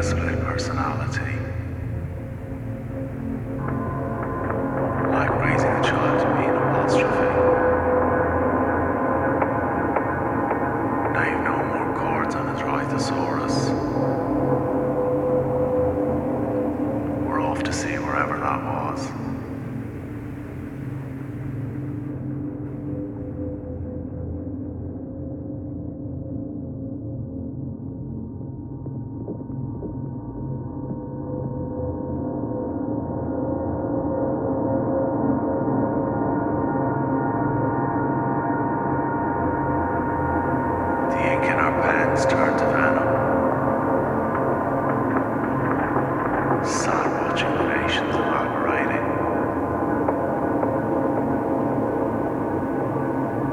a split personality. Like raising a child to be an apostrophe. Now you've no more chords on a Trithosaurus. We're off to see wherever that was. Start to venom. Sad watching the nations evaporating.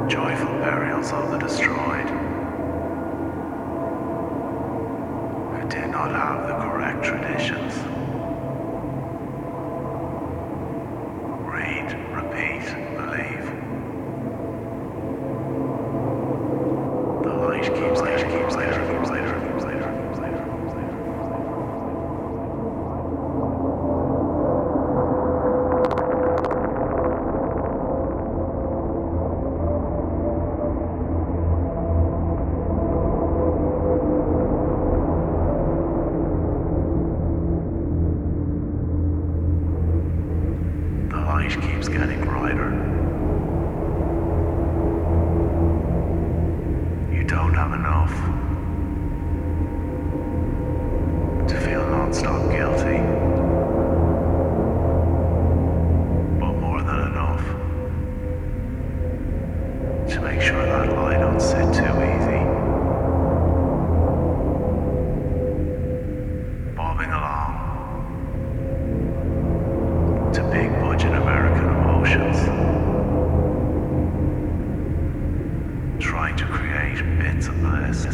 Joyful burials of the destroyed, who did not have the correct traditions. Read, repeat, believe. Light keeps getting brighter. You don't have enough to feel non-stop guilty, but more than enough to make sure that lie don't sit too easy, bobbing along to big budget American emotions, trying to create bits of bliss.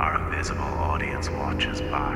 Our invisible audience watches by.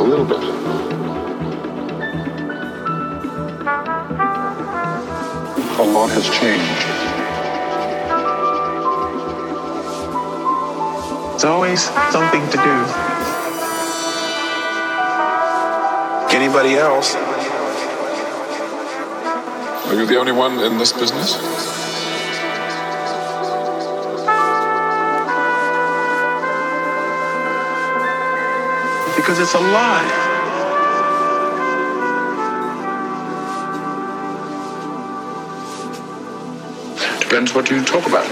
a little bit. A lot has changed. There's always something to do. Anybody else? Are you the only one in this business? Because it's alive. Depends what you talk about.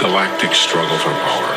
Galactic struggle for power.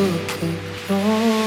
look at all.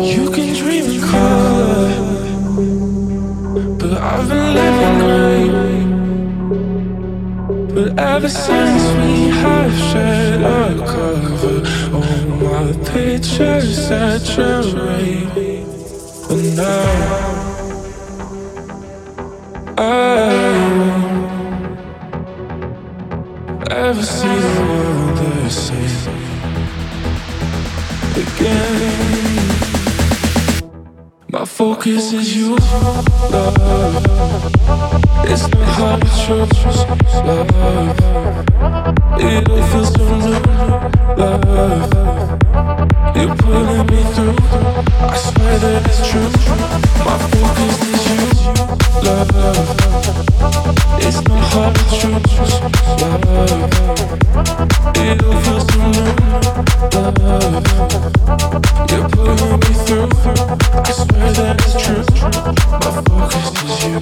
You can dream and cry, but I've been living great. But ever since we have shared a cover, all my pictures saturate. But now I ever see the world the same again. My focus is you, love. It's not hard to choose, love. It all feels so new, love. You're pulling me through, I swear that it's true. My focus is you, love. It's not hard to choose, love. It all feels so new, love. You're pulling me through, I swear that is true. My focus is you.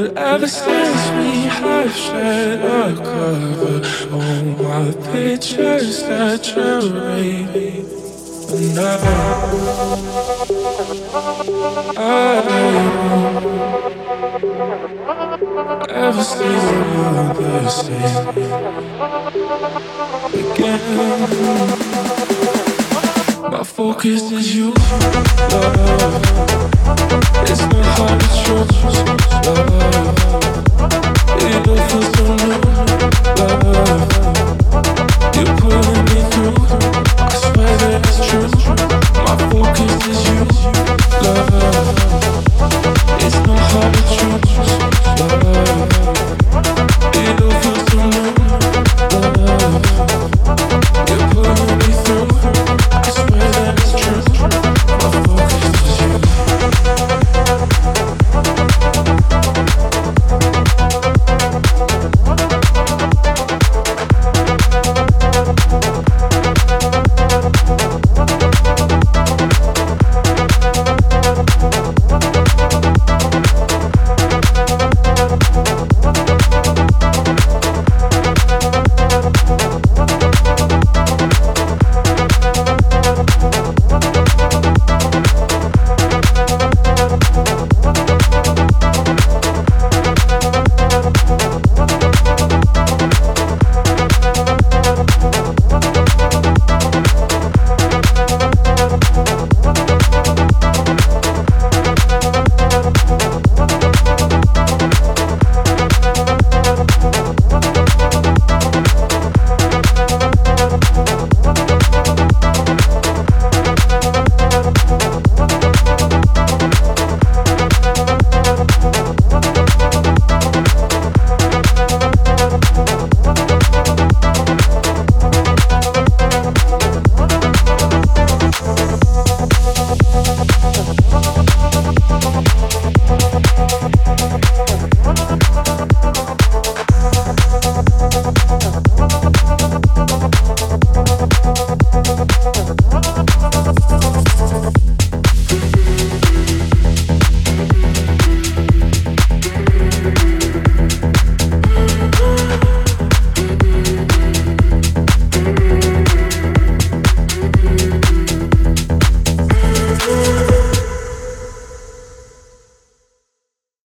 But ever since we have shared a cover, all my pictures saturate. And I ever since you're the same again. My focus is you, love. It's not hard to choose, love. You don't feel so new, love. You're pulling me through, I swear that it's true. My focus is you, love. It's not hard to choose.